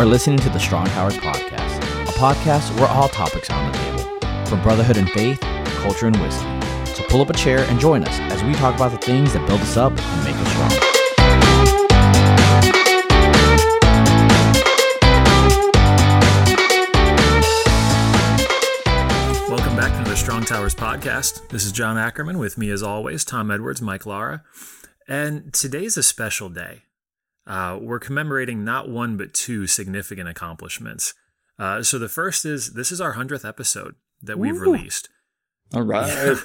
are listening to the Strong Towers Podcast, a podcast where all topics are on the table, from brotherhood and faith to culture and wisdom. So pull up a chair and join us as we talk about the things that build us up and make us strong. Strong Towers Podcast. This is John Ackerman. With me as always, Tom Edwards, Mike Lara. And today's a special day. We're commemorating not one, but two significant accomplishments. So the first is, this is our 100th episode that we've released. All right.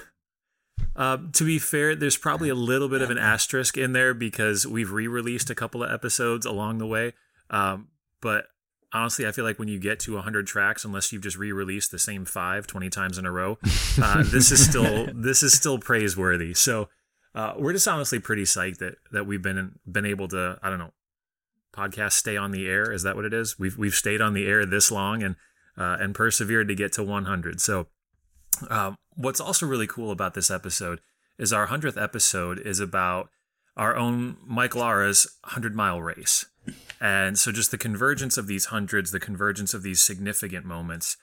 Yeah. To be fair, there's probably a little bit of an asterisk in there because we've re-released a couple of episodes along the way. But honestly, I feel like when you get to 100 tracks, unless you've just re-released the same 20 times in a row, this is still praiseworthy. So we're just honestly pretty psyched that we've been able to, I don't know, podcast stay on the air. Is that what it is? We've stayed on the air this long and persevered to get to 100. So what's also really cool about this episode is our 100th episode is about our own Mike Lara's 100 mile race. And so just the convergence of these hundreds, the convergence of these significant moments,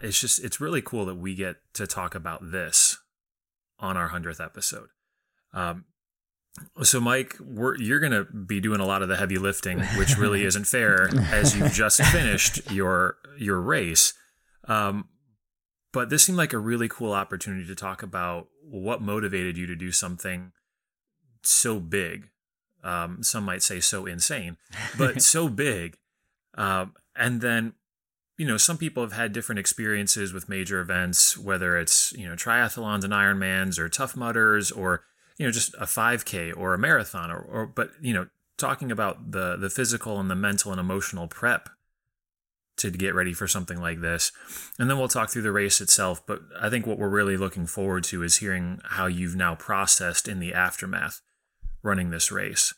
it's really cool that we get to talk about this on our 100th episode. So Mike, you're going to be doing a lot of the heavy lifting, which really isn't fair as you've just finished your race. But this seemed like a really cool opportunity to talk about what motivated you to do something so big. Some might say so insane, but so big. And then, you know, some people have had different experiences with major events, whether it's, you know, triathlons and Ironmans or Tough Mudders or, you know, just a 5K or a marathon but, you know, talking about the physical and the mental and emotional prep to get ready for something like this. And then we'll talk through the race itself. But I think what we're really looking forward to is hearing how you've now processed in the aftermath running this race.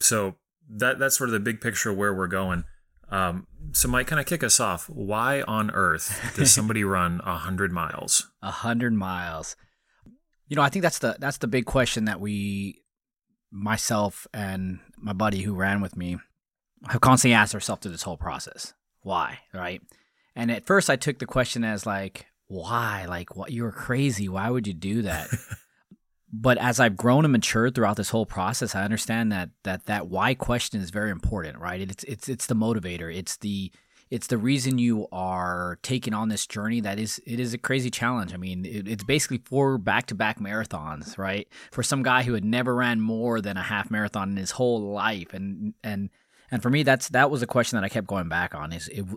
So that's sort of the big picture of where we're going. So Mike, kind of kick us off. Why on earth does somebody run 100 miles? 100 miles. You know, I think that's the big question that myself and my buddy who ran with me have constantly asked ourselves through this whole process. Why, right? And at first I took the question as like, why? Like, what? You're crazy. Why would you do that? But as I've grown and matured throughout this whole process, I understand that why question is very important, right? It's the motivator. It's the reason you are taking on this journey. It is a crazy challenge. I mean, it's basically 4 back-to-back marathons, right? For some guy who had never ran more than a half marathon in his whole life, and for me, that was a question that I kept going back on.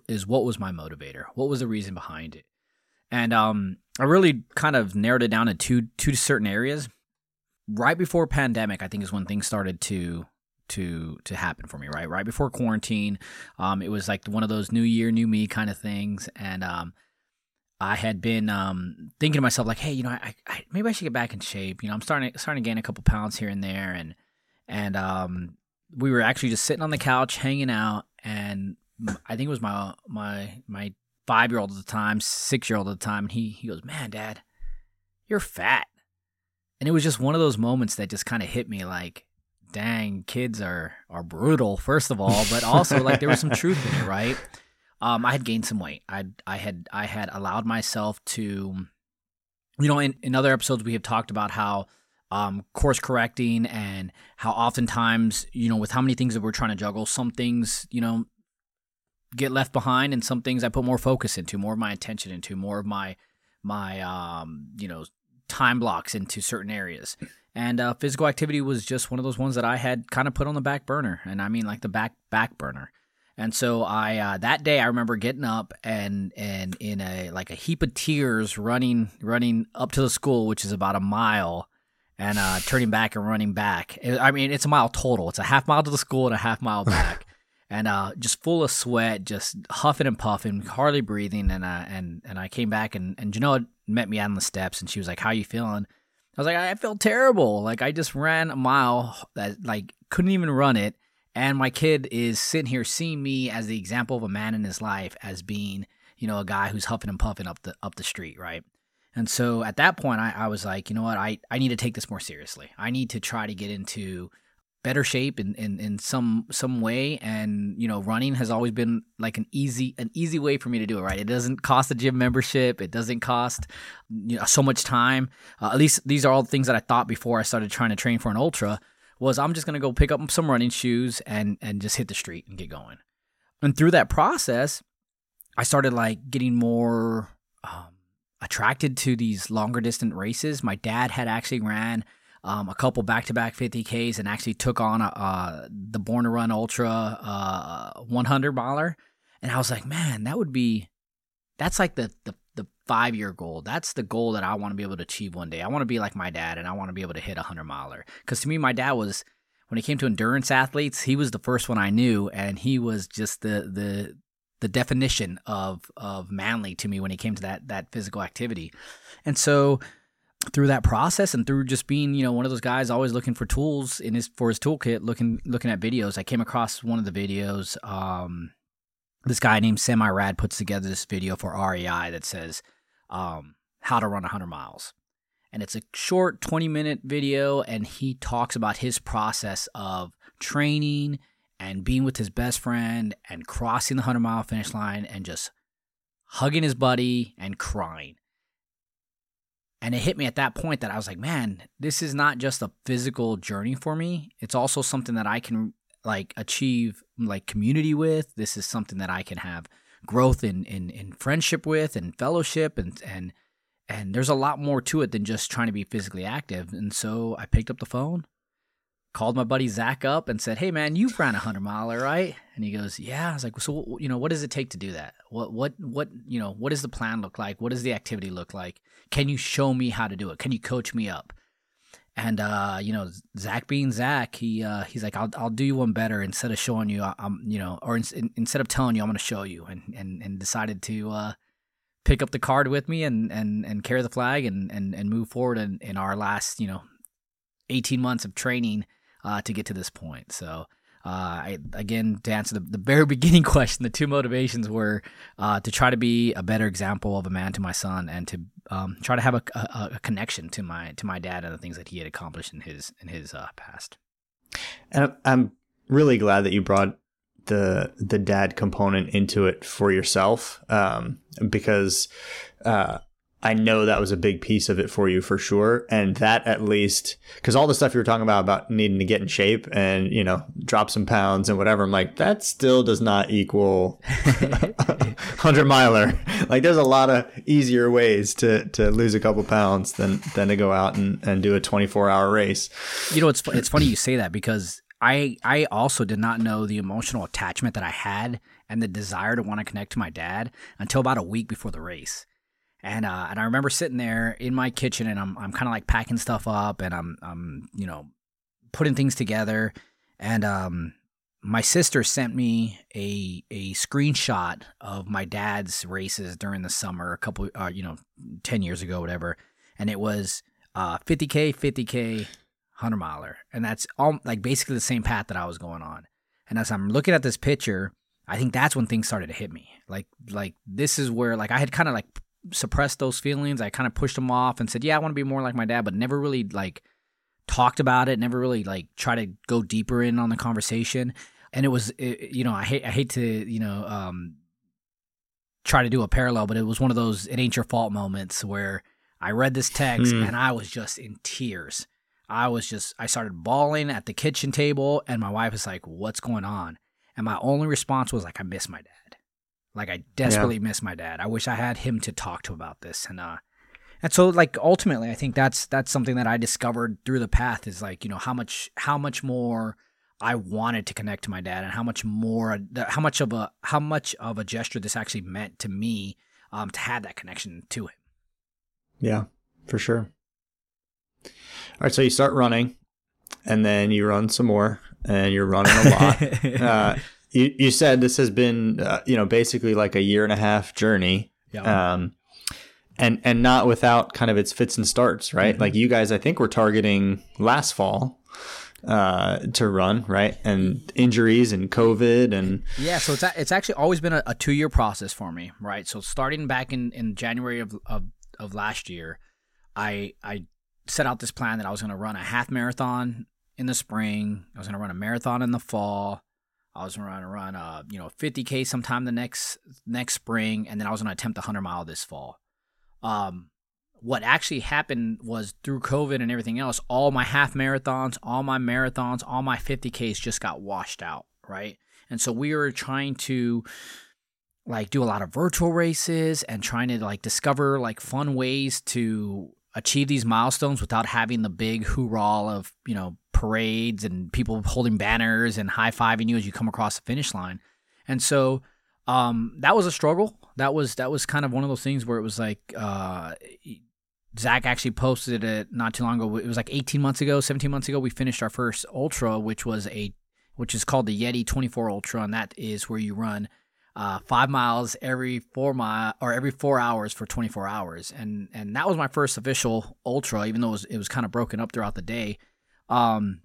Is what was my motivator? What was the reason behind it? And I really kind of narrowed it down to two certain areas. Right before pandemic, I think is when things started to happen for me, right? Right before quarantine, it was like one of those new year, new me kind of things. And I had been thinking to myself like, hey, you know, I maybe I should get back in shape. You know, I'm starting to gain a couple pounds here and there. And we were actually just sitting on the couch, hanging out. And I think it was my 5-year-old at the time, 6-year-old at the time. And he goes, man, Dad, you're fat. And it was just one of those moments that just kind of hit me like, dang, kids are brutal, first of all, but also like there was some truth in it, right? I had gained some weight. I had allowed myself to, you know, in other episodes we have talked about how course correcting and how oftentimes, you know, with how many things that we're trying to juggle, some things, you know, get left behind and some things I put more focus into, more of my attention into, more of my you know, time blocks into certain areas. And physical activity was just one of those ones that I had kind of put on the back burner. And I mean like the back burner. And so I that day I remember getting up and in a like a heap of tears running up to the school, which is about a mile, and turning back and running back. I mean, it's a mile total. It's a half mile to the school and a half mile back. And just full of sweat, just huffing and puffing, hardly breathing. And I came back, and Janelle met me out on the steps, and she was like, how you feeling? I was like, I feel terrible. Like, I just ran a mile that, like, couldn't even run it. And my kid is sitting here seeing me as the example of a man in his life as being, you know, a guy who's huffing and puffing up the street, right? And so at that point, I was like, you know what? I need to take this more seriously. I need to try to get into better shape in some way. And, you know, running has always been like an easy way for me to do it, right? It doesn't cost a gym membership. It doesn't cost, you know, so much time. At least these are all the things that I thought before I started trying to train for an ultra, was I'm just going to go pick up some running shoes and just hit the street and get going. And through that process, I started like getting more attracted to these longer distance races. My dad had actually ran a couple back-to-back 50Ks and actually took on the Born to Run Ultra 100 miler. And I was like, man, that's like the 5-year goal. That's the goal that I want to be able to achieve one day. I want to be like my dad, and I want to be able to hit a 100 miler. Because to me, my dad was, when it came to endurance athletes, he was the first one I knew, and he was just the definition of manly to me when it came to that physical activity. And so through that process and through just being, you know, one of those guys always looking for tools for his toolkit, looking at videos, I came across one of the videos. This guy named Semi-Rad puts together this video for REI that says how to run 100 miles. And it's a short 20-minute video, and he talks about his process of training and being with his best friend and crossing the 100-mile finish line and just hugging his buddy and crying. And it hit me at that point that I was like, man, this is not just a physical journey for me. It's also something that I can like achieve like community with. This is something that I can have growth in friendship with and fellowship, and there's a lot more to it than just trying to be physically active. And so I picked up the phone, called my buddy Zach up and said, hey man, you've ran 100-miler, right? And he goes, yeah. I was like, so, you know, what does it take to do that? What, you know, what does the plan look like? What does the activity look like? Can you show me how to do it? Can you coach me up? And, you know, Zach being Zach, he's like, I'll do you one better. Instead of showing you, instead of telling you, I'm going to show you, and decided to, pick up the card with me and carry the flag and move forward in our last, you know, 18 months of training, to get to this point. So again, to answer the very beginning question, the two motivations were to try to be a better example of a man to my son, and to try to have a connection to my dad and the things that he had accomplished in his past. And I'm really glad that you brought the dad component into it for yourself, because I know that was a big piece of it for you for sure. And that, at least, because all the stuff you were talking about needing to get in shape and, you know, drop some pounds and whatever, I'm like, that still does not equal 100 miler. Like, there's a lot of easier ways to lose a couple pounds than to go out and do a 24-hour race. You know, it's funny you say that, because I also did not know the emotional attachment that I had and the desire to want to connect to my dad until about a week before the race. And I remember sitting there in my kitchen, and I'm kind of like packing stuff up, and I'm you know, putting things together, and my sister sent me a screenshot of my dad's races during the summer, a couple 10 years ago, whatever, and it was 50K, 50K, 100 miler, and that's all like basically the same path that I was going on. And as I'm looking at this picture, I think that's when things started to hit me. Like this is where, like, I had kind of like suppressed those feelings. I kind of pushed them off and said, yeah, I want to be more like my dad, but never really like talked about it, never really like try to go deeper in on the conversation. And it was, you know, I hate to, you know, try to do a parallel, but it was one of those it ain't your fault moments where I read this text and I was just in tears. I started bawling at the kitchen table, and my wife was like, what's going on? And my only response was like, I miss my dad. Like, I desperately miss my dad. I wish I had him to talk to about this. And so, like, ultimately, I think that's something that I discovered through the path is, like, you know, how much more I wanted to connect to my dad, and how much of a gesture this actually meant to me, to have that connection to him. Yeah, for sure. All right, so you start running, and then you run some more, and you're running a lot. You said this has been, basically like a 1.5-year journey, and not without kind of its fits and starts, right? Mm-hmm. Like, you guys, I think, were targeting last fall to run, right? And injuries and COVID and yeah. So it's actually always been a 2-year process for me, right? So starting back in January of last year, I set out this plan that I was going to run a half marathon in the spring. I was going to run a marathon in the fall. I was going to run a 50K sometime the next spring, and then I was going to attempt a 100 mile this fall. What actually happened was through COVID and everything else, all my half marathons, all my marathons, all my 50Ks just got washed out, right? And so we were trying to like do a lot of virtual races and trying to like discover like fun ways to achieve these milestones without having the big hoorah of, parades and people holding banners and high-fiving you as you come across the finish line. And so that was a struggle. That was kind of one of those things where it was like Zach actually posted it not too long ago. It was like 17 months ago, we finished our first ultra, which is called the Yeti 24 Ultra, and that is where you run 5 miles every 4 hours for 24 hours. And that was my first official ultra, even though it was kind of broken up throughout the day. And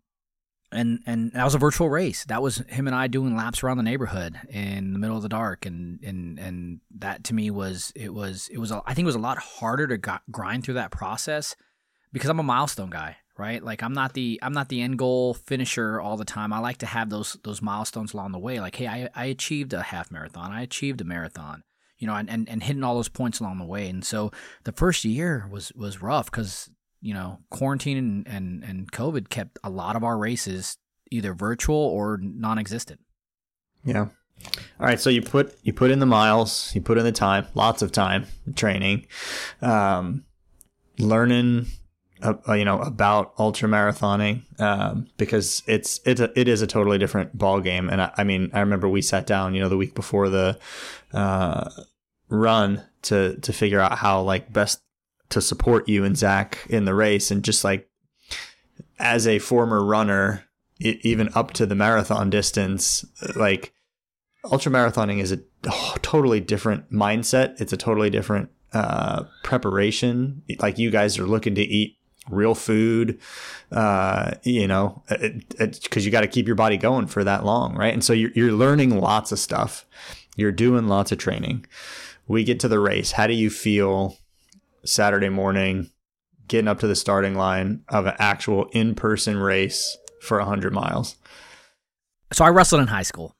that was a virtual race. That was him and I doing laps around the neighborhood in the middle of the dark. And that to me was, I think it was a lot harder to grind through that process because I'm a milestone guy, right? Like I'm not the end goal finisher all the time. I like to have those milestones along the way. Like, hey, I achieved a half marathon. I achieved a marathon, and hitting all those points along the way. And so the first year was rough because quarantine and COVID kept a lot of our races either virtual or non-existent. Yeah. All right. So you put in the miles, you put in the time, lots of time training, learning, about ultra marathoning, because it is a totally different ball game. And I remember we sat down, the week before the run to figure out how like best to support you and Zach in the race. And just like as a former runner, even up to the marathon distance, like ultra marathoning is a totally different mindset. It's a totally different preparation. Like you guys are looking to eat real food, because you got to keep your body going for that long, right? And so you're learning lots of stuff. You're doing lots of training. We get to the race. How do you feel Saturday morning, getting up to the starting line of an actual in-person race for 100 miles? So I wrestled in high school.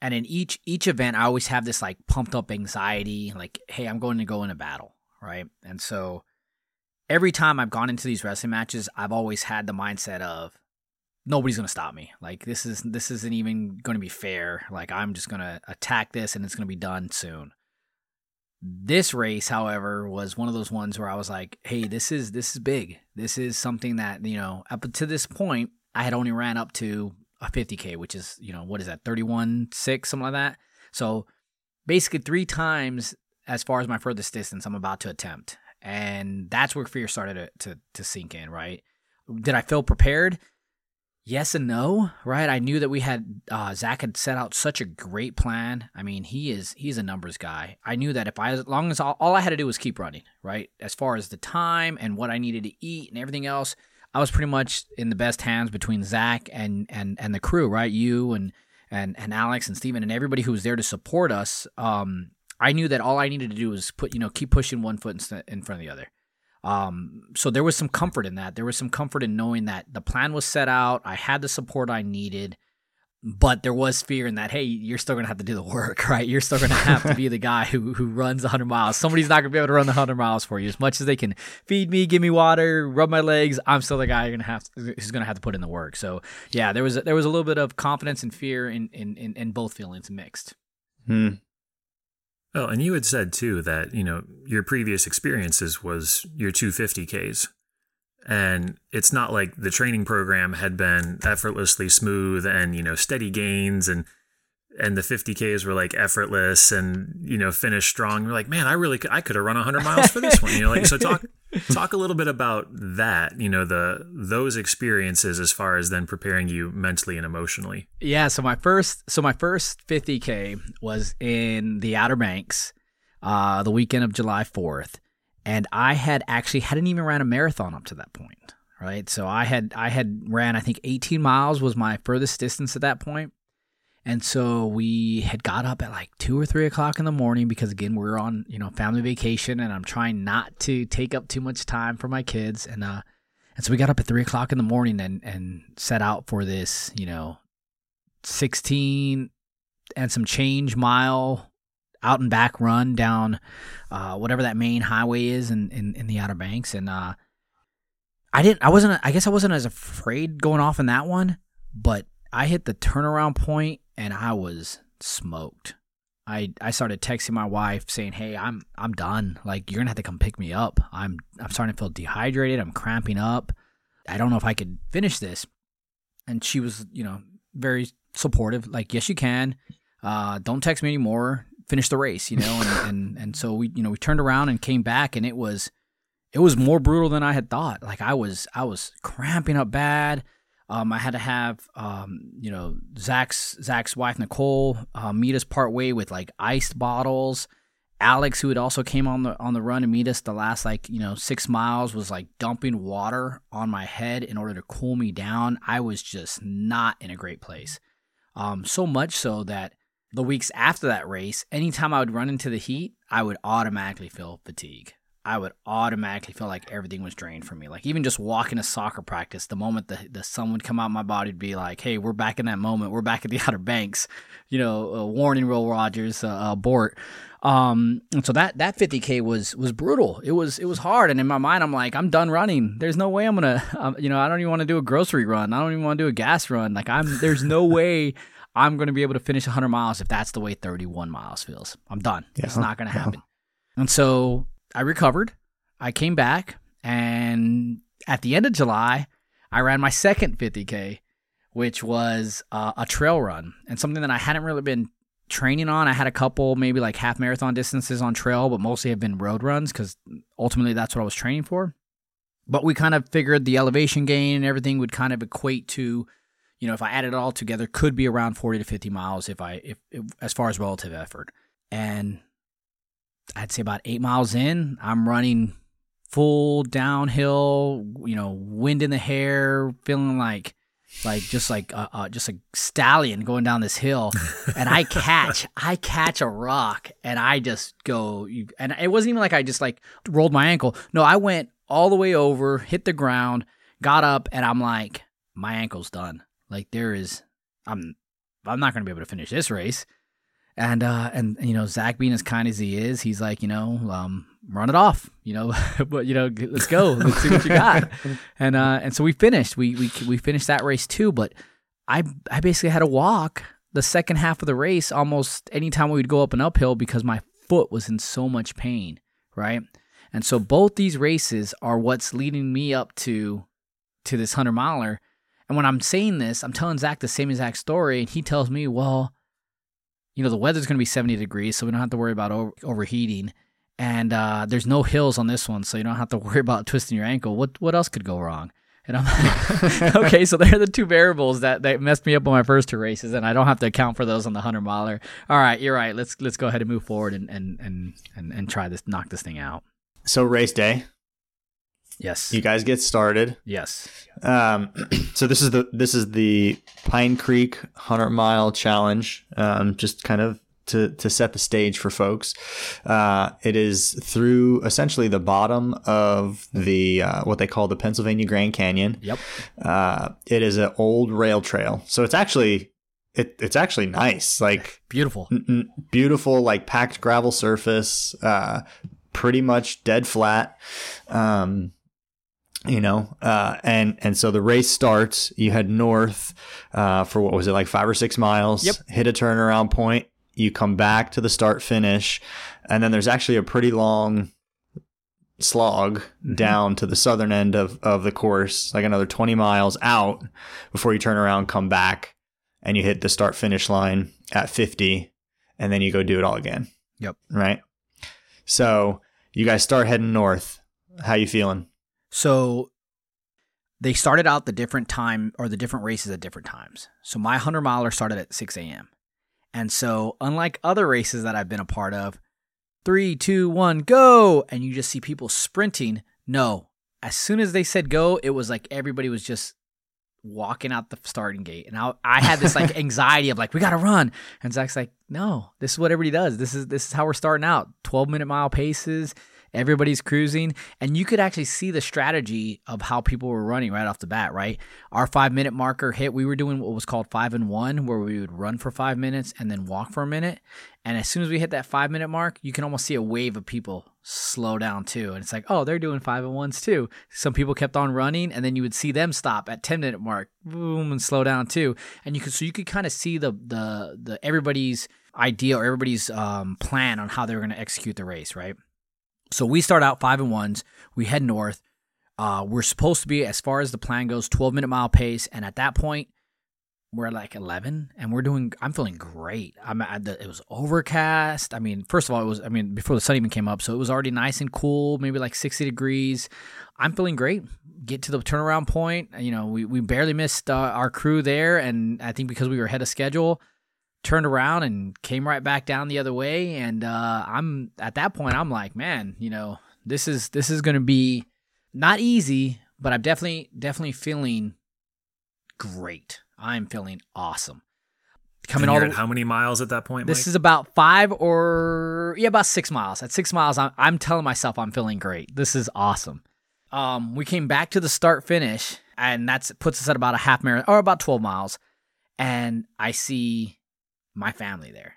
And in each event, I always have this like pumped up anxiety, like, hey, I'm going to go in a battle, right? And so every time I've gone into these wrestling matches, I've always had the mindset of nobody's going to stop me. Like this isn't even going to be fair. Like I'm just going to attack this and it's going to be done soon. This race, however, was one of those ones where I was like, hey, this is big. This is something that, up to this point, I had only ran up to a 50K, which is, what is that, 31.6, something like that. So basically 3 times as far as my furthest distance I'm about to attempt. And that's where fear started to sink in, right? Did I feel prepared? Yes and no, right? I knew that we had Zach had set out such a great plan. I mean, he's a numbers guy. I knew that as long as all I had to do was keep running, right? As far as the time and what I needed to eat and everything else, I was pretty much in the best hands between Zach and the crew, right? You and Alex and Steven and everybody who was there to support us. I knew that all I needed to do was put keep pushing one foot in front of the other. So there was some comfort in that. There was some comfort in knowing that the plan was set out. I had the support I needed, but there was fear in that, hey, you're still going to have to do the work, right? You're still going to have to be the guy who runs 100 miles. Somebody's not going to be able to run the 100 miles for you. As much as they can feed me, give me water, rub my legs, I'm still the guy who's going to have to put in the work. So yeah, there was a little bit of confidence and fear in both feelings mixed. Hmm. Oh, and you had said, too, that, your previous experiences was your 250Ks. And it's not like the training program had been effortlessly smooth and, steady gains and the 50Ks were like effortless and, finish strong. You're like, man, I could have run 100 miles for this one. So talk a little bit about that, those experiences as far as then preparing you mentally and emotionally. Yeah. So my first 50K was in the Outer Banks, the weekend of July 4th. And I had actually hadn't even ran a marathon up to that point. Right. So I had ran, I think 18 miles was my furthest distance at that point. And so we had got up at like 2 or 3 o'clock in the morning because, again, we were on, family vacation and I'm trying not to take up too much time for my kids. And And so we got up at 3 o'clock in the morning and set out for this, 16 and some change mile out and back run down whatever that main highway is in the Outer Banks. And I guess I wasn't as afraid going off in that one, but I hit the turnaround point and I was smoked. I started texting my wife saying, "Hey, I'm done. Like, you're gonna have to come pick me up. I'm starting to feel dehydrated. I'm cramping up. I don't know if I could finish this." And she was, very supportive. Like, "Yes, you can. Don't text me anymore. Finish the race." And so we turned around and came back, and it was more brutal than I had thought. Like, I was cramping up bad. I had to have, Zach's wife, Nicole, meet us partway with like iced bottles. Alex, who had also came on the run to meet us the last 6 miles, was like dumping water on my head in order to cool me down. I was just not in a great place. So much so that the weeks after that race, anytime I would run into the heat, I would automatically feel fatigue. I would automatically feel like everything was drained from me. Like, even just walking to soccer practice, the moment the sun would come out, my body would be like, "Hey, we're back in that moment. We're back at the Outer Banks." Warning, Will Rogers, abort. And so that 50K was brutal. It was hard. And in my mind, I'm like, I'm done running. There's no way I'm going to, I don't even want to do a grocery run. I don't even want to do a gas run. Like, there's no way I'm going to be able to finish 100 miles if that's the way 31 miles feels. I'm done. Yeah. It's not going to happen. Yeah. And so I recovered. I came back, and at the end of July, I ran my second 50K, which was a trail run, and something that I hadn't really been training on. I had a couple maybe like half marathon distances on trail, but mostly have been road runs because ultimately that's what I was training for. But we kind of figured the elevation gain and everything would kind of equate to, if I added it all together, could be around 40 to 50 miles if as far as relative effort. And I'd say about 8 miles in, I'm running full downhill, wind in the hair, feeling like just a stallion going down this hill. And I catch a rock, and I just go, and it wasn't even like I just like rolled my ankle. No, I went all the way over, hit the ground, got up, and I'm like, my ankle's done. Like, I'm not going to be able to finish this race. And Zach, being as kind as he is, he's like, run it off, but let's go, let's see what you got. And so we finished, we finished that race too. But I basically had to walk the second half of the race almost anytime we would go up an uphill because my foot was in so much pain, right? And so both these races are what's leading me up to this 100 miler. And when I'm saying this, I'm telling Zach the same exact story, and he tells me, well, the weather's going to be 70 degrees, so we don't have to worry about overheating. And there's no hills on this one, so you don't have to worry about twisting your ankle. What else could go wrong? And I'm like, okay, so they're the two variables that messed me up on my first two races, and I don't have to account for those on the 100 miler. All right, you're right. Let's go ahead and move forward and try this, knock this thing out. So race day. Yes. You guys get started. Yes. So this is the Pine Creek 100 Mile Challenge. Just kind of to set the stage for folks. It is through essentially the bottom of the what they call the Pennsylvania Grand Canyon. Yep. It is an old rail trail, so it's actually it's actually nice, like beautiful, beautiful, like packed gravel surface, pretty much dead flat. And so the race starts. You head north for what was it, like 5 or 6 miles? Yep. Hit a turnaround point. You come back to the start finish, and then there's actually a pretty long slog down to the southern end of the course, like another 20 miles out before you turn around, come back, and you hit the start finish line at 50, and then you go do it all again. Yep. Right. So you guys start heading north. How you feeling? So they started out the different races at different times. So my 100 miler started at 6 a.m. And so unlike other races that I've been a part of, 3, 2, 1, go. And you just see people sprinting. No, as soon as they said go, it was like everybody was just walking out the starting gate. And I had this like anxiety of like, we got to run. And Zach's like, no, this is what everybody does. This is how we're starting out. 12-minute mile paces. everybody's cruising, and you could actually see the strategy of how people were running right off the bat, right? Our 5-minute marker hit, we were doing what was called 5 and 1, where we would run for 5 minutes and then walk for a minute. And as soon as we hit that 5-minute mark, you can almost see a wave of people slow down too. And it's like, oh, they're doing 5 and 1s too. Some people kept on running, and then you would see them stop at 10-minute mark, boom, and slow down too. And you could kind of see the everybody's idea or everybody's plan on how they were going to execute the race, right? So we start out 5 and 1s. We head north. We're supposed to be, as far as the plan goes, 12-minute mile pace. And at that point, we're at like 11, and I'm feeling great. It was overcast. I mean, first of all, before the sun even came up, so it was already nice and cool, maybe like 60 degrees. I'm feeling great. Get to the turnaround point. You know, we barely missed our crew there, and I think because we were ahead of schedule, turned around and came right back down the other way. And I'm at that point, I'm like, man, you know, this is going to be not easy, but I'm definitely feeling great. I'm feeling awesome. How many miles at that point, Mike? This is about 6 miles. At 6 miles, I'm telling myself I'm feeling great. This is awesome. We came back to the start finish, and that puts us at about a half marathon, or about 12 miles. And I see my family there.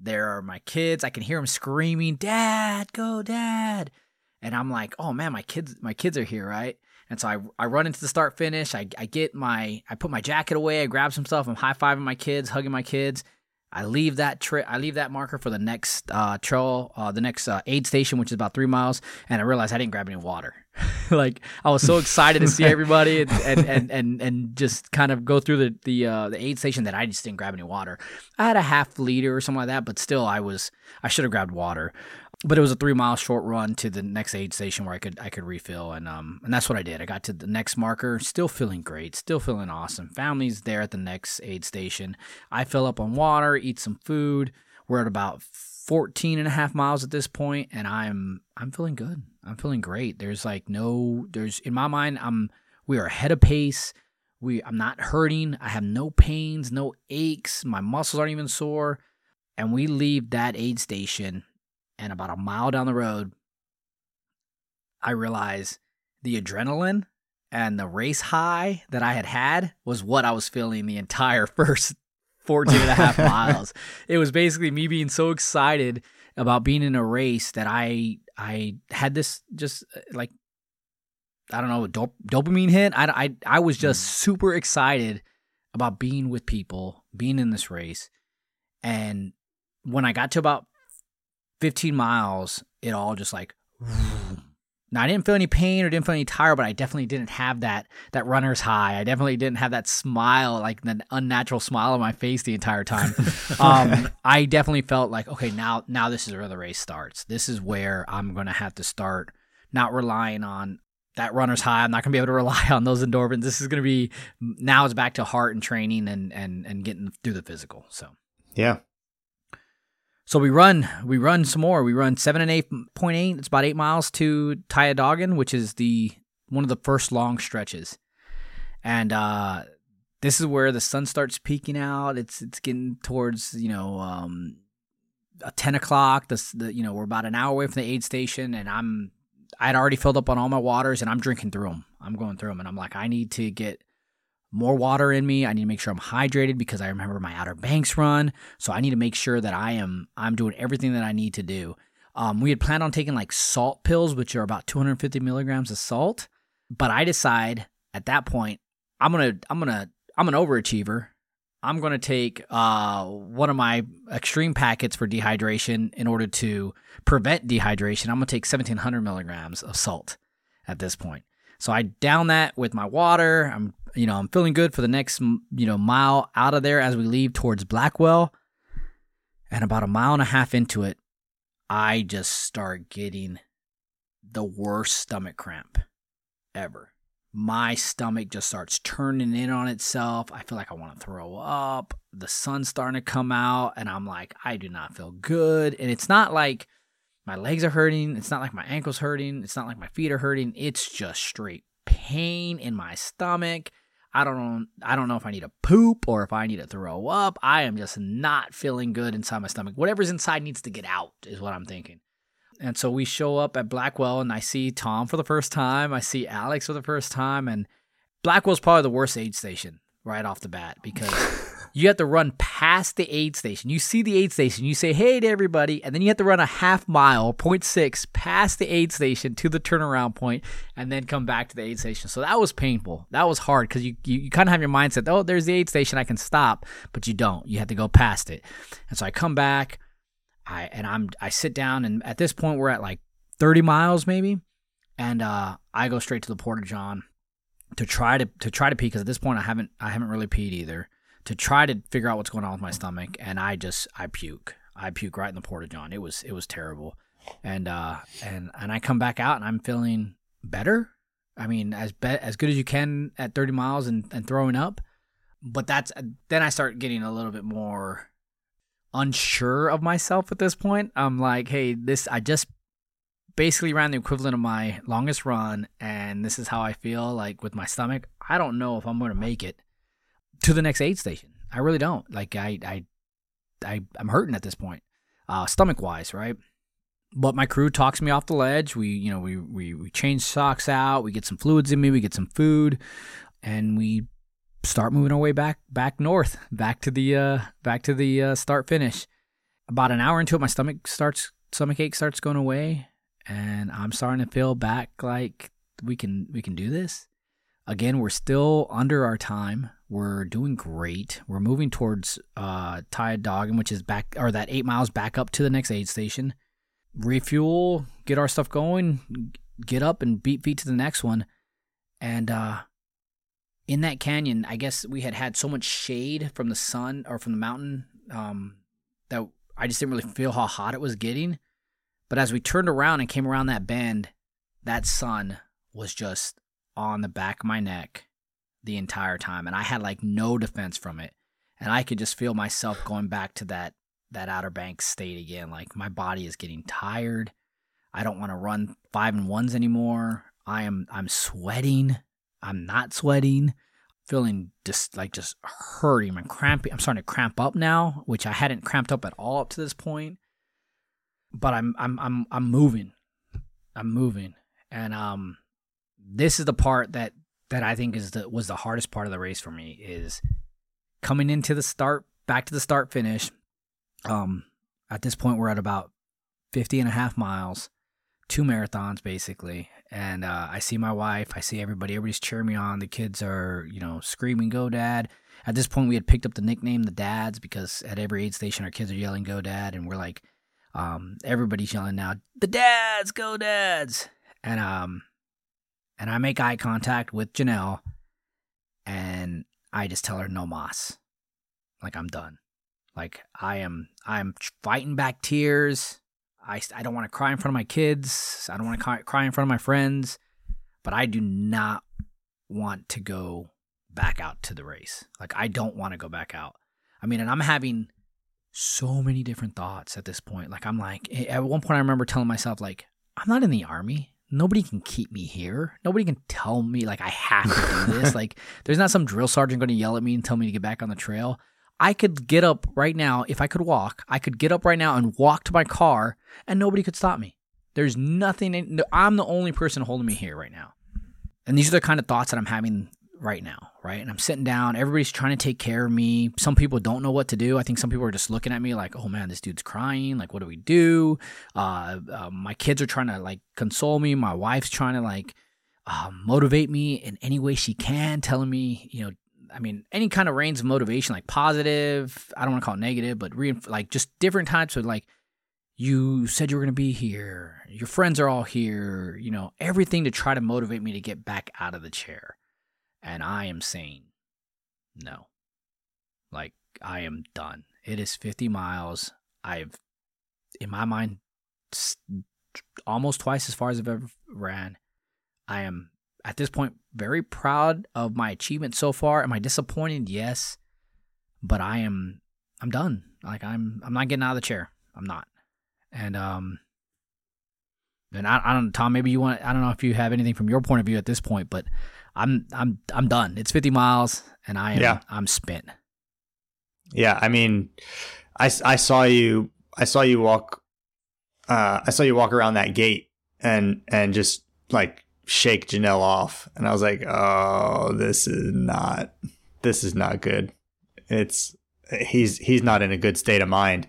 There are my kids. I can hear them screaming, "Dad, go, Dad!" And I'm like, "Oh man, my kids are here, right?" And so I run into the start finish. I put my jacket away. I grab some stuff. I'm high fiving my kids, hugging my kids. I leave that trip. I leave that marker for the next trail, the next aid station, which is about 3 miles. And I realized I didn't grab any water. Like, I was so excited to see everybody and just kind of go through the aid station that I just didn't grab any water. I had a half liter or something like that, but still I should have grabbed water. But it was a 3 mile short run to the next aid station where I could refill, and that's what I did. I got to the next marker, still feeling great, still feeling awesome. Family's there at the next aid station. I fill up on water, eat some food. We're at about 14 and a half miles at this point, and I'm feeling good. I'm feeling great. There's in my mind, we are ahead of pace. I'm not hurting. I have no pains, no aches. My muscles aren't even sore. And we leave that aid station. And about a mile down the road, I realized the adrenaline and the race high that I had was what I was feeling the entire first 14 and a half miles. It was basically me being so excited about being in a race that I had this just like, I don't know, dopamine hit. I was just super excited about being with people, being in this race. And when I got to about 15 miles, it all just like, now I didn't feel any pain or didn't feel any tired, but I definitely didn't have that runner's high. I definitely didn't have that smile, like the unnatural smile on my face the entire time. I definitely felt like, okay, now this is where the race starts. This is where I'm going to have to start not relying on that runner's high. I'm not going to be able to rely on those endorphins. This is going to be, now it's back to heart and training and getting through the physical. So, yeah. So we run some more. We run 7 and 8.8. It's about 8 miles to Tiadaghton, which is one of the first long stretches. And this is where the sun starts peeking out. It's getting towards, 10 o'clock. We're about an hour away from the aid station, and I'd already filled up on all my waters, and I'm drinking through them. I'm going through them, and I'm like, I need to get more water in me. I need to make sure I'm hydrated because I remember my Outer Banks run. So I need to make sure that I'm doing everything that I need to do. We had planned on taking like salt pills, which are about 250 milligrams of salt. But I decide at that point, I'm an overachiever. I'm going to take one of my extreme packets for dehydration in order to prevent dehydration. I'm going to take 1700 milligrams of salt at this point. So I down that with my water. I'm feeling good for the next, mile out of there as we leave towards Blackwell. And about a mile and a half into it, I just start getting the worst stomach cramp ever. My stomach just starts turning in on itself. I feel like I want to throw up. The sun's starting to come out, and I'm like, I do not feel good. And it's not like my legs are hurting. It's not like my ankles hurting. It's not like my feet are hurting. It's just straight pain in my stomach. I don't know if I need to poop or if I need to throw up. I am just not feeling good inside my stomach. Whatever's inside needs to get out is what I'm thinking. And so we show up at Blackwell, and I see Tom for the first time. I see Alex for the first time. And Blackwell's probably the worst aid station right off the bat, because you have to run past the aid station. You see the aid station, you say, hey to everybody, and then you have to run a half mile, 0.6, past the aid station to the turnaround point, and then come back to the aid station. So that was painful. That was hard, because you kind of have your mindset, oh, there's the aid station, I can stop, but you don't. You have to go past it. And so I come back. I sit down, and at this point we're at like 30 miles maybe, and I go straight to the Porta John to try to pee, because at this point I haven't really peed either, to try to figure out what's going on with my stomach, and I puke right in the Porta John. It was terrible, and I come back out and I'm feeling better. I mean, as good as you can at 30 miles and throwing up, but then I start getting a little bit more unsure of myself at this point. I'm like, hey, I just basically ran the equivalent of my longest run, and this is how I feel like with my stomach. I don't know if I'm going to make it to the next aid station. I really don't. Like I'm hurting at this point, stomach wise, right? But my crew talks me off the ledge. We change socks out. We get some fluids in me. We get some food, and we start moving our way back north, back to the start finish. About an hour into it, my stomach ache starts going away, and I'm starting to feel back like we can do this. Again, we're still under our time. We're doing great. We're moving towards Tiadaghton, which is back, or that 8 miles back up to the next aid station. Refuel, get our stuff going, get up and beat feet to the next one, and in that canyon, I guess we had so much shade from the sun or from the mountain that I just didn't really feel how hot it was getting. But as we turned around and came around that bend, that sun was just on the back of my neck the entire time. And I had like no defense from it. And I could just feel myself going back to that Outer Banks state again. Like, my body is getting tired. I don't want to run 5 and 1s anymore. I'm sweating. I'm not sweating, feeling just hurting and cramping. I'm starting to cramp up now, which I hadn't cramped up at all up to this point. But I'm moving, and this is the part that I think was the hardest part of the race for me, is coming into the start, back to the start finish. At this point, we're at about 50 and a half miles, 2 marathons basically. And I see my wife, I see everybody, everybody's cheering me on. The kids are, screaming, "Go Dad." At this point, we had picked up the nickname, the Dads, because at every aid station, our kids are yelling, "Go Dad." And we're like, everybody's yelling now, "The Dads, go Dads." And I make eye contact with Janelle, and I just tell her, "No mas." Like, I'm done. Like, I'm fighting back tears. I don't want to cry in front of my kids. I don't want to cry in front of my friends. But I do not want to go back out to the race. Like, I don't want to go back out. I mean, and I'm having so many different thoughts at this point. Like, I'm like, at one point I remember telling myself, like, I'm not in the Army. Nobody can keep me here. Nobody can tell me, like, I have to do this. Like, there's not some drill sergeant going to yell at me and tell me to get back on the trail. I could get up right now, if I could walk, I could get up right now and walk to my car, and nobody could stop me. There's nothing, I'm the only person holding me here right now. And these are the kind of thoughts that I'm having right now, right? And I'm sitting down, everybody's trying to take care of me. Some people don't know what to do. I think some people are just looking at me like, oh man, this dude's crying. Like, what do we do? My kids are trying to like console me. My wife's trying to like motivate me in any way she can, telling me, any kind of reins of motivation, like positive, I don't want to call it negative, but like just different types of like, you said you were going to be here, your friends are all here, everything to try to motivate me to get back out of the chair. And I am saying, no, like, I am done. It is 50 miles. I've, in my mind, almost twice as far as I've ever ran. I am, at this point, very proud of my achievement so far. Am I disappointed? Yes. But I'm done. Like, I'm not getting out of the chair. I'm not. And I don't know, Tom, maybe you want, I don't know if you have anything from your point of view at this point, but I'm done. It's 50 miles and I'm spent. Yeah. I mean, I saw you walk I saw you walk around that gate and just like shake Janelle off. And I was like, oh, this is not good. He's not in a good state of mind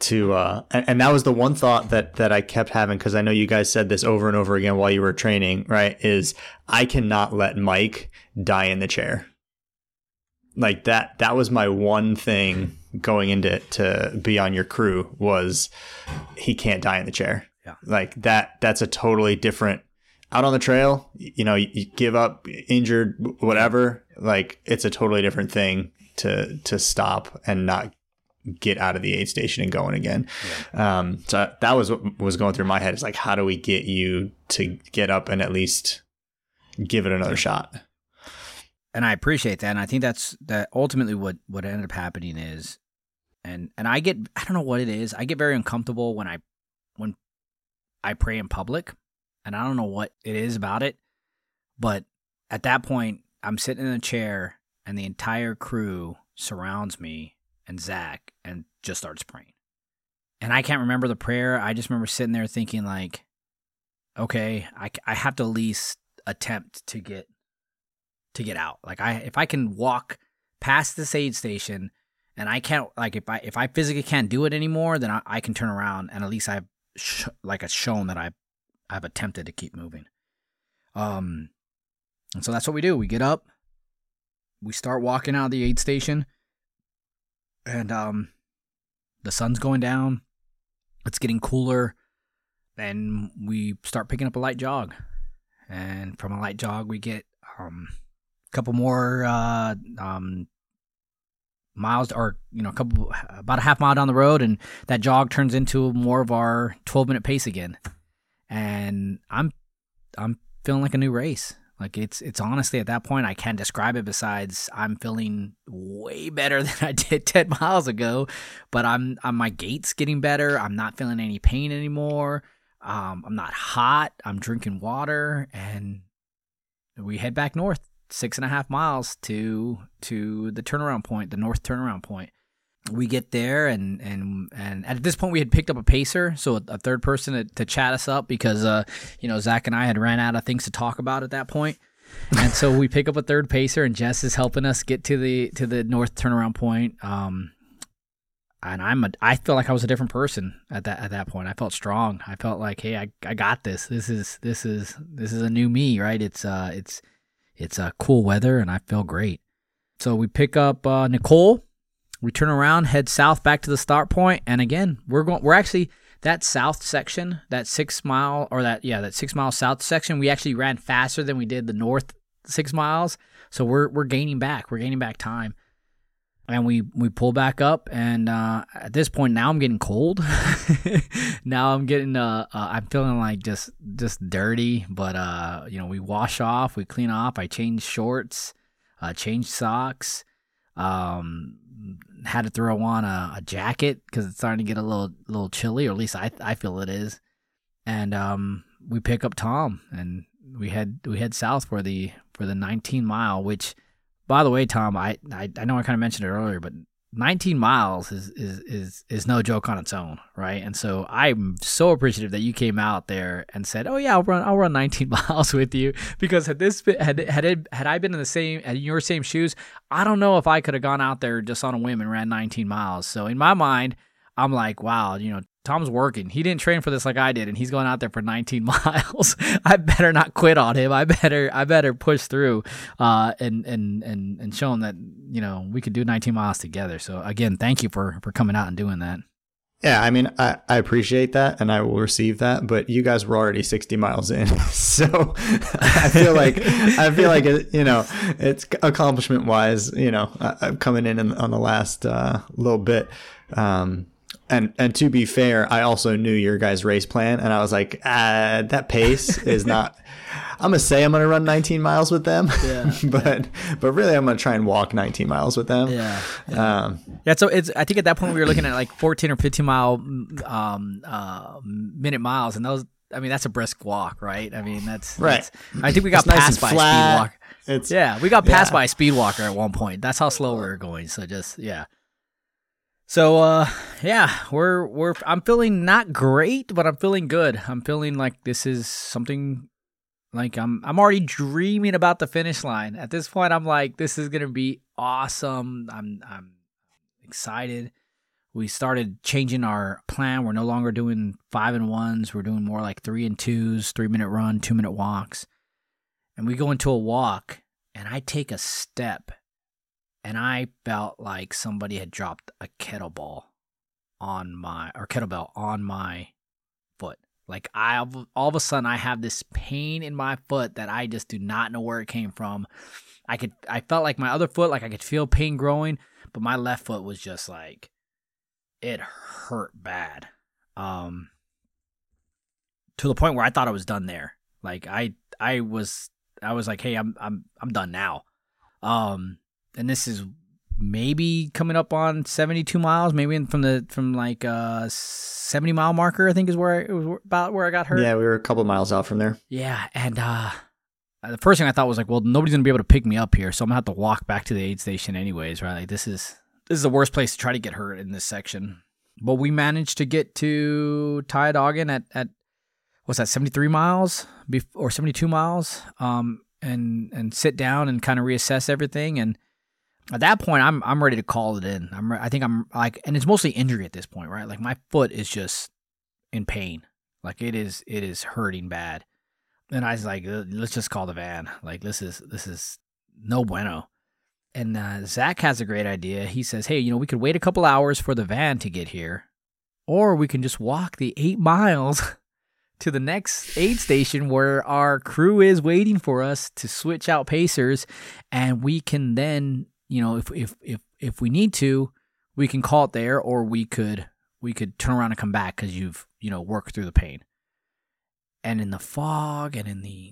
to, and that was the one thought that I kept having. Cause I know you guys said this over and over again while you were training, right? Is I cannot let Mike die in the chair. Like that was my one thing going into to be on your crew was he can't die in the chair. Yeah. Like that's a totally different out on the trail, you know, you give up injured, whatever, like it's a totally different thing to stop and not get out of the aid station and going again. Yeah. So that was what was going through my head. It's like, how do we get you to get up and at least give it another shot? And I appreciate that. And I think that's ultimately what ended up happening is, and I don't know what it is. I get very uncomfortable when I pray in public, and I don't know what it is about it. But at that point, I'm sitting in a chair and the entire crew surrounds me and Zach and just starts praying. And I can't remember the prayer. I just remember sitting there thinking like, okay, I have to at least attempt to get out. Like if I can walk past this aid station and I can't, like if I physically can't do it anymore, then I can turn around and at least I've shown that I've attempted to keep moving. And so that's what we do. We get up, we start walking out of the aid station, and the sun's going down. It's getting cooler, and we start picking up a light jog. And from a light jog, we get couple more miles, or you know, about a half mile down the road, and that jog turns into more of our 12-minute pace again. And I'm feeling like a new race. Like it's honestly at that point I can't describe it. Besides, I'm feeling way better than I did 10 miles ago. But I'm my gait's getting better. I'm not feeling any pain anymore. I'm not hot. I'm drinking water, and we head back north. 6.5 miles to the turnaround point, the north turnaround point. We get there, and at this point we had picked up a pacer, so a third person to chat us up because you know, Zach and I had ran out of things to talk about at that point. And so we pick up a third pacer, and Jess is helping us get to the north turnaround point. And I feel like I was a different person at that point. I felt strong. I felt like, hey, I got this. This is a new me, right? It's cool weather, and I feel great. So we pick up Nicole. We turn around, head south back to the start point, and again, we're actually that south section, that 6 mile south section. We actually ran faster than we did the north 6 miles, so we're gaining back. We're gaining back time, and we pull back up. And at this point, now I'm getting cold. Now I'm getting I'm feeling like just dirty. But you know, we wash off, we clean off. I change shorts, change socks. Had to throw on a jacket because it's starting to get a little chilly, or at least I feel it is. And we pick up Tom, and we head south for the 19 mile, which. By the way, Tom, I know I kind of mentioned it earlier, but 19 miles is no joke on its own, right? And so I'm so appreciative that you came out there and said, "Oh yeah, I'll run 19 miles with you," because had I been in the same in your same shoes, I don't know if I could have gone out there just on a whim and ran 19 miles. So in my mind, I'm like, wow, you know, Tom's working. He didn't train for this like I did, and he's going out there for 19 miles. I better not quit on him. I better push through and show him that, you know, we could do 19 miles together. So again, thank you for coming out and doing that. Yeah, I mean, I appreciate that, and I will receive that, but you guys were already 60 miles in. So I feel like, you know, it's accomplishment wise, you know, I'm coming in on the last little bit. And to be fair, I also knew your guys' race plan, and I was like, that pace is not. I'm gonna say I'm gonna run 19 miles with them, yeah, but really I'm gonna try and walk 19 miles with them. Yeah, yeah. So I think at that point we were looking at like 14 or 15 mile minute miles, and those. I mean, that's a brisk walk, right? I mean, that's right. I think we got passed by a speed walker. We got passed by a speed walker at one point. That's how slow we were going. So just yeah. So, yeah, I'm feeling not great, but I'm feeling good. I'm feeling like this is something like I'm already dreaming about the finish line. At this point, I'm like, this is going to be awesome. I'm excited. We started changing our plan. We're no longer doing 5 and 1s. We're doing more like 3 and 2s, 3-minute run, 2-minute walks. And we go into a walk and I take a step. And I felt like somebody had dropped a kettlebell on my foot. Like all of a sudden I have this pain in my foot that I just do not know where it came from. I felt like my other foot, like I could feel pain growing, but my left foot was just like, it hurt bad. To the point where I thought I was done there. Like I was like, hey, I'm done now. And this is maybe coming up on 72 miles, maybe from 70 mile marker, I think is where it was about where I got hurt. Yeah, we were a couple miles out from there. Yeah, and the first thing I thought was like, well, nobody's gonna be able to pick me up here, so I'm gonna have to walk back to the aid station anyways, right? Like this is the worst place to try to get hurt in this section. But we managed to get to Tiadaghton at what's that, 73 miles or 72 miles, and sit down and kind of reassess everything. And at that point, I'm ready to call it in. I think it's mostly injury at this point, right? Like my foot is just in pain. Like it is hurting bad. And I was like, let's just call the van. Like this is no bueno. And Zach has a great idea. He says, hey, we could wait a couple hours for the van to get here, or we can just walk the 8 miles to the next aid station where our crew is waiting for us to switch out pacers, and we can then, if we need to, we can call it there, or we could turn around and come back because you've, worked through the pain. And in the fog and in the,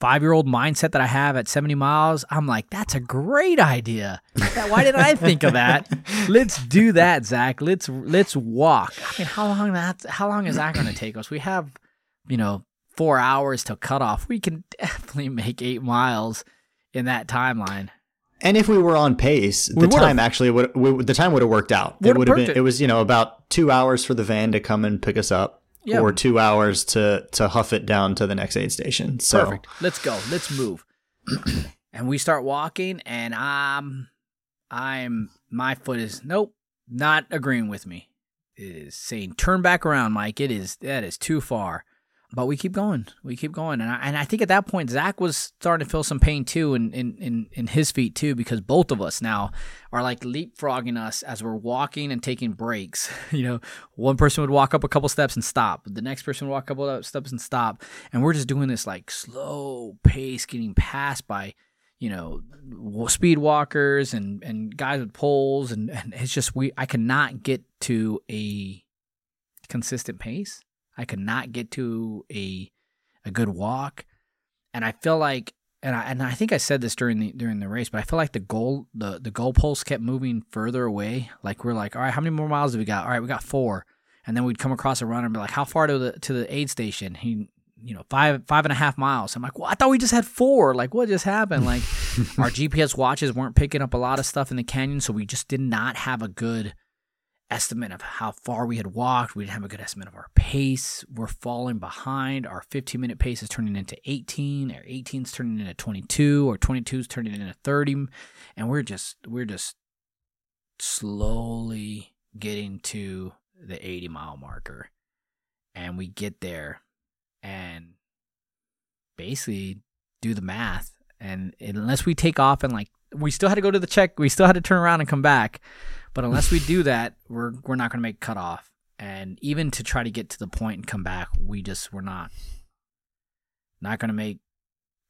5-year-old mindset that I have at 70 miles, I'm like, that's a great idea. Why didn't I think of that? Let's do that, Zach. Let's walk. I mean, how long is that going to take us? We have, 4 hours till cutoff. We can definitely make 8 miles in that timeline. And if we were on pace, the time would have worked out. It would have been. It was, about 2 hours for the van to come and pick us up, yep, or 2 hours to huff it down to the next aid station. So perfect. Let's go. Let's move. And we start walking, and my foot is not agreeing with me. It is saying, "Turn back around, Mike. That is too far." But we keep going. And I think at that point, Zach was starting to feel some pain too in his feet too, because both of us now are like leapfrogging us as we're walking and taking breaks. One person would walk up a couple steps and stop. The next person would walk a couple steps and stop. And we're just doing this like slow pace, getting passed by, speed walkers and guys with poles. And it's just, I cannot get to a consistent pace. I could not get to a good walk, and I feel like, and I think I said this during the race, but I feel like the goalposts kept moving further away. Like we're like, all right, how many more miles do we got? All right, we got 4, and then we'd come across a runner and be like, how far to the aid station? He, 5.5 miles. I'm like, well, I thought we just had 4. Like, what just happened? Like, our GPS watches weren't picking up a lot of stuff in the canyon, so we just did not have a good estimate of how far we had walked. We didn't have a good estimate of our pace. We're falling behind. Our 15-minute pace is turning into 18, or 18's turning into 22, or 22's turning into 30, and we're just slowly getting to the 80-mile marker. And we get there and basically do the math, and unless we take off and we still had to go to the check. We still had to turn around and come back. But unless we do that, we're not going to make cutoff. And even to try to get to the point and come back, we're not going to make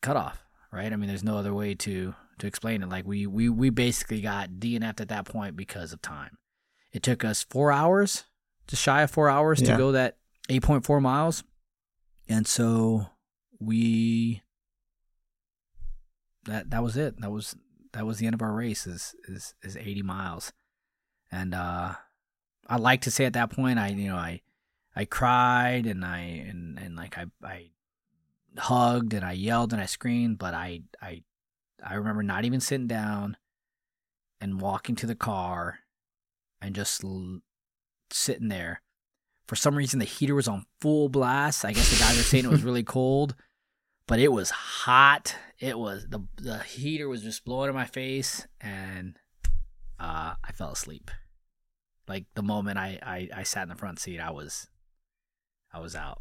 cutoff, right? I mean, there's no other way to explain it. Like we basically got DNF'd at that point because of time. It took us 4 hours, just shy of 4 hours, to go that 8.4 miles. And so that was it. That was the end of our race, is 80 miles. And I like to say at that point, I cried and I hugged and I yelled and I screamed, but I remember not even sitting down and walking to the car and just sitting there. For some reason, the heater was on full blast. I guess the guys were saying it was really cold, but it was hot. It was the heater was just blowing in my face, and I fell asleep. Like the moment I sat in the front seat, I was out.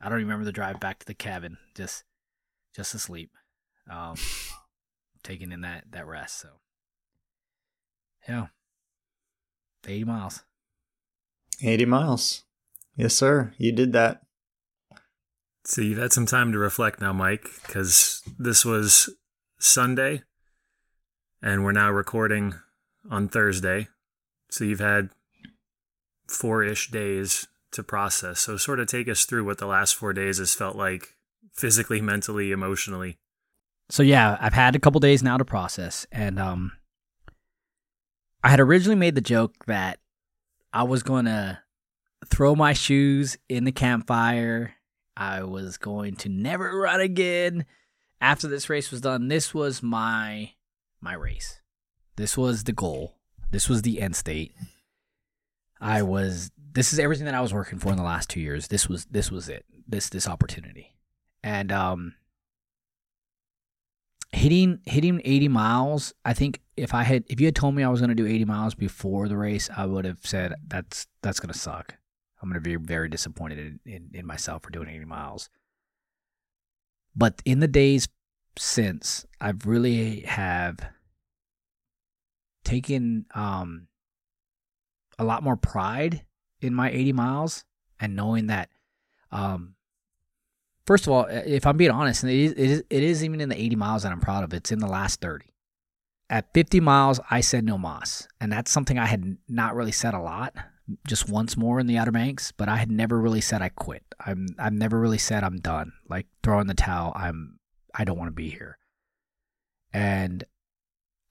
I don't remember the drive back to the cabin. Just asleep, taking in that rest. So yeah, 80 miles. 80 miles. Yes, sir. You did that. So you've had some time to reflect now, Mike, because this was Sunday, and we're now recording on Thursday. So you've had 4-ish days to process. So sort of take us through what the last 4 days has felt like physically, mentally, emotionally. So yeah, I've had a couple days now to process. And I had originally made the joke that I was going to throw my shoes in the campfire. I was going to never run again. After this race was done, this was my race. This was the goal. This was the end state. This is everything that I was working for in the last 2 years. This was it. This opportunity. And hitting 80 miles, I think if you had told me I was going to do 80 miles before the race, I would have said that's going to suck. I'm going to be very disappointed in myself for doing 80 miles. But in the days since, I've really have taken a lot more pride in my 80 miles and knowing that first of all, if I'm being honest, and it is even in the 80 miles that I'm proud of, it's in the last 30. At 50 miles, I said no mas, and that's something I had not really said a lot, just once more in the Outer Banks, but I had never really said I quit. I've never really said I'm done, like throwing the towel, I don't want to be here. And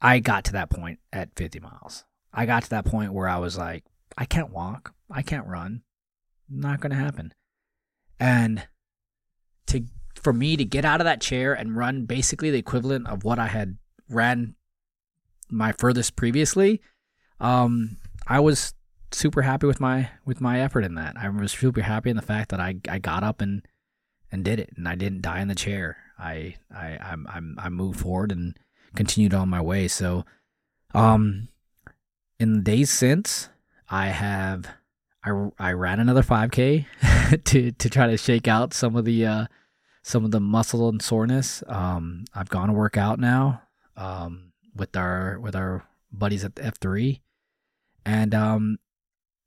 I got to that point at 50 miles. I got to that point where I was like, I can't walk, I can't run, not going to happen. And for me to get out of that chair and run basically the equivalent of what I had ran my furthest previously, I was super happy with my effort in that. I was super happy in the fact that I got up and did it, and I didn't die in the chair. I moved forward and continued on my way. So, in the days since, I ran another 5K to try to shake out some of the muscle and soreness. I've gone to work out now with our buddies at the F3, and I'm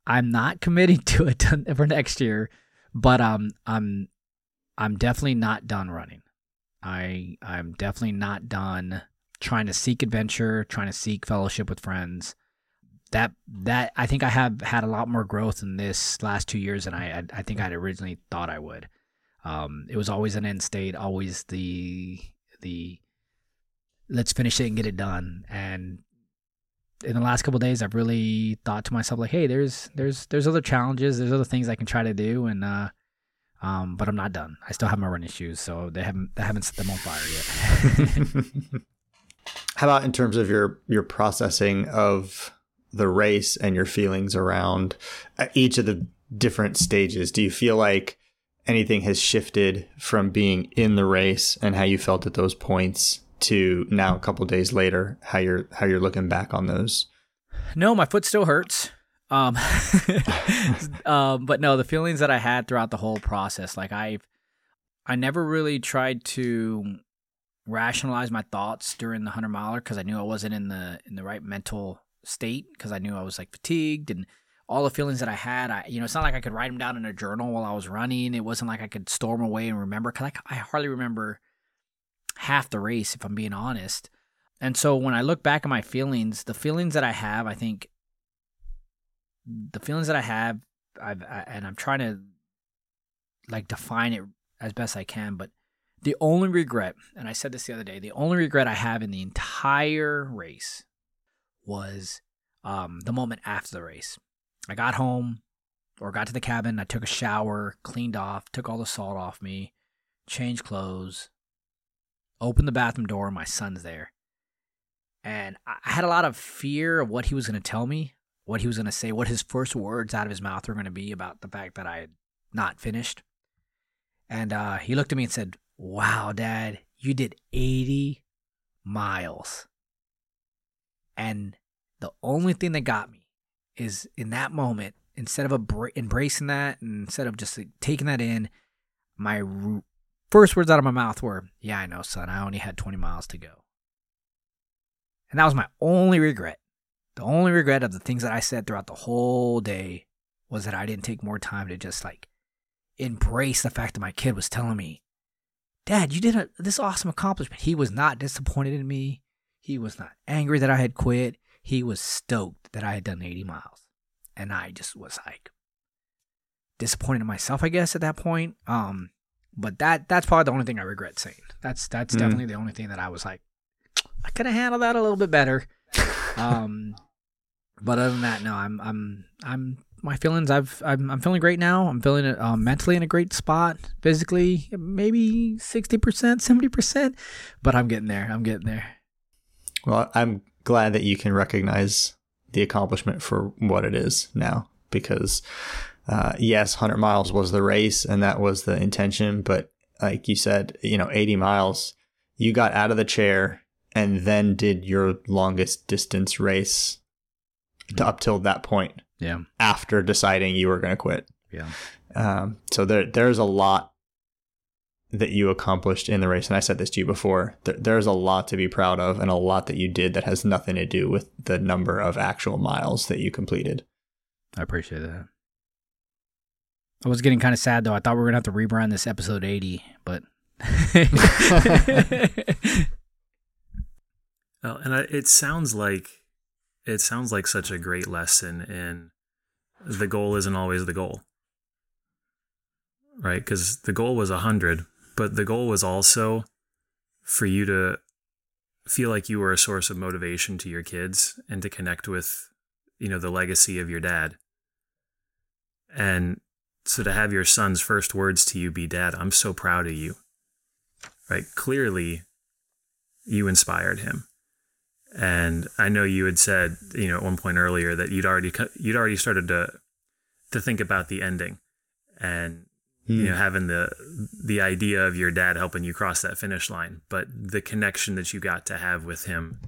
not committing to it for next year, but I'm definitely not done running. I'm definitely not done trying to seek adventure, trying to seek fellowship with friends. That I think I have had a lot more growth in this last 2 years than I think I'd originally thought I would. It was always an end state, always the let's finish it and get it done. And in the last couple of days, I've really thought to myself like, hey, there's other challenges, there's other things I can try to do, and but I'm not done. I still have my running shoes, so they haven't set them on fire yet. How about in terms of your processing of the race and your feelings around each of the different stages? Do you feel like anything has shifted from being in the race and how you felt at those points to now a couple of days later, how you're looking back on those? No, my foot still hurts. But no, the feelings that I had throughout the whole process, like I never really tried to rationalize my thoughts during the 100 miler, 'cause I knew I wasn't in the right mental state, because I knew I was like fatigued and all the feelings that I had. It's not like I could write them down in a journal while I was running. It wasn't like I could store them away and remember, because I hardly remember half the race, if I'm being honest. And so when I look back at my feelings, the feelings that I have, I think the feelings that I have, and I'm trying to like define it as best I can, but the only regret, and I said this the other day, the only regret I have in the entire race was the moment after the race. I got home, or got to the cabin, I took a shower, cleaned off, took all the salt off me, changed clothes, opened the bathroom door, and my son's there. And I had a lot of fear of what he was going to tell me, what he was going to say, what his first words out of his mouth were going to be about the fact that I had not finished. And he looked at me and said, "Wow, Dad, you did 80 miles. And the only thing that got me is in that moment, instead of embracing that, and instead of just taking that in, my first words out of my mouth were, "Yeah, I know, son, I only had 20 miles to go." And that was my only regret. The only regret of the things that I said throughout the whole day was that I didn't take more time to just like embrace the fact that my kid was telling me, "Dad, you did this awesome accomplishment." He was not disappointed in me. He was not angry that I had quit. He was stoked that I had done 80 miles. And I just was like disappointed in myself, I guess, at that point. But that's probably the only thing I regret saying. That's definitely the only thing that I was like, I could have handled that a little bit better. But other than that, no, I'm my feelings. I'm feeling great now. I'm feeling mentally in a great spot. Physically, maybe 60%, 70%, but I'm getting there. I'm getting there. Well, I'm glad that you can recognize the accomplishment for what it is now, because yes, 100 miles was the race and that was the intention. But like you said, 80 miles, you got out of the chair and then did your longest distance race to up till that point. Yeah. After deciding you were going to quit. Yeah. So there's a lot that you accomplished in the race. And I said this to you before, there's a lot to be proud of and a lot that you did that has nothing to do with the number of actual miles that you completed. I appreciate that. I was getting kind of sad though. I thought we were going to have to rebrand this episode 80, but. Oh, and it sounds like such a great lesson in the goal isn't always the goal, right? Because the goal was 100, but the goal was also for you to feel like you were a source of motivation to your kids and to connect with, the legacy of your dad. And so to have your son's first words to you be, "Dad, I'm so proud of you," right? Clearly, you inspired him. And I know you had said, at one point earlier that you'd already started to think about the ending, and having the idea of your dad helping you cross that finish line, but the connection that you got to have with him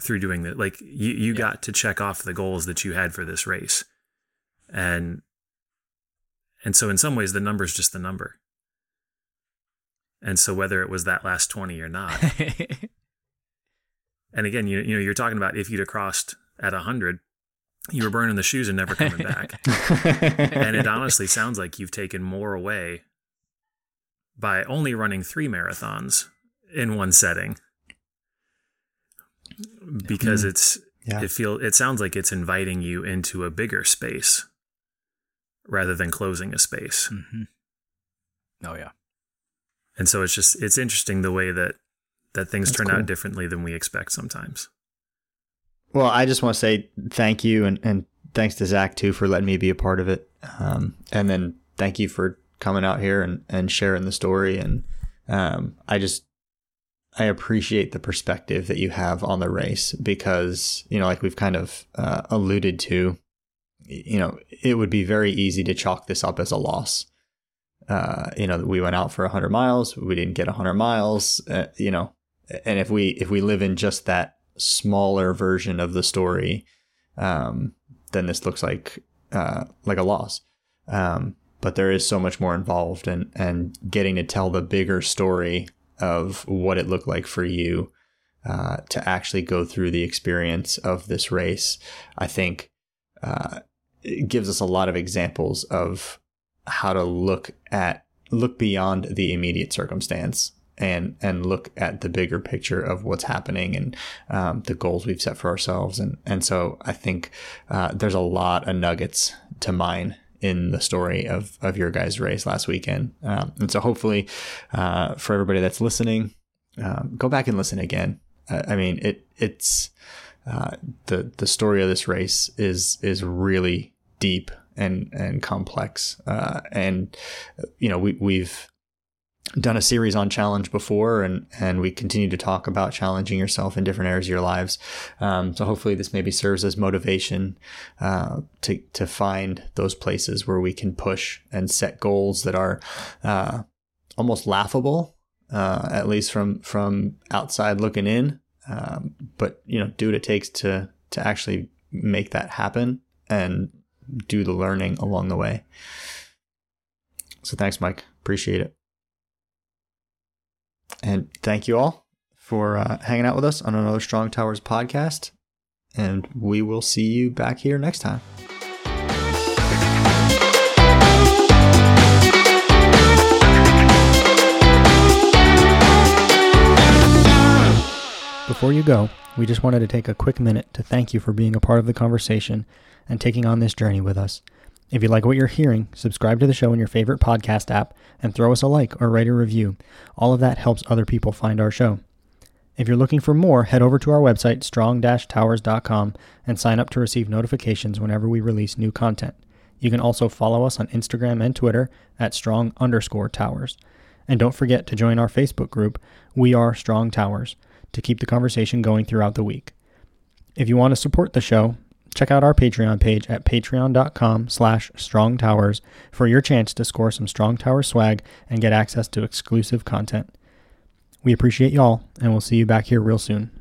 through doing that, like you got to check off the goals that you had for this race, and so in some ways the number's just the number, and so whether it was that last 20 or not. And again, you're talking about if you'd have crossed at 100, you were burning the shoes and never coming back. And it honestly sounds like you've taken more away by only running 3 marathons in one setting, because it sounds like it's inviting you into a bigger space rather than closing a space. Mm-hmm. Oh yeah. And so it's interesting the way that things That's turn cool. out differently than we expect sometimes. Well, I just want to say thank you and thanks to Zach too for letting me be a part of it. And then thank you for coming out here and sharing the story. And I appreciate the perspective that you have on the race because, like we've kind of alluded to, it would be very easy to chalk this up as a loss. We went out for 100 miles, we didn't get 100 miles, And if we live in just that smaller version of the story, then this looks like a loss. But there is so much more involved, and getting to tell the bigger story of what it looked like for you to actually go through the experience of this race, I think it gives us a lot of examples of how to look beyond the immediate circumstance. And look at the bigger picture of what's happening and the goals we've set for ourselves. And so I think there's a lot of nuggets to mine in the story of your guys' race last weekend. And so hopefully for everybody that's listening, go back and listen again. I mean, it's the story of this race is really deep and complex. And, we've done a series on challenge before, and we continue to talk about challenging yourself in different areas of your lives. So hopefully this maybe serves as motivation to find those places where we can push and set goals that are almost laughable, at least from outside looking in. But, you know, do what it takes to actually make that happen and do the learning along the way. So thanks, Mike. Appreciate it. And thank you all for hanging out with us on another Strong Towers podcast. And we will see you back here next time. Before you go, we just wanted to take a quick minute to thank you for being a part of the conversation and taking on this journey with us. If you like what you're hearing, subscribe to the show in your favorite podcast app and throw us a like or write a review. All of that helps other people find our show. If you're looking for more, head over to our website, strong-towers.com, and sign up to receive notifications whenever we release new content. You can also follow us on Instagram and Twitter at strong_towers. And don't forget to join our Facebook group, We Are Strong Towers, to keep the conversation going throughout the week. If you want to support the show, check out our Patreon page at patreon.com/strongtowers for your chance to score some Strong Tower swag and get access to exclusive content. We appreciate y'all, and we'll see you back here real soon.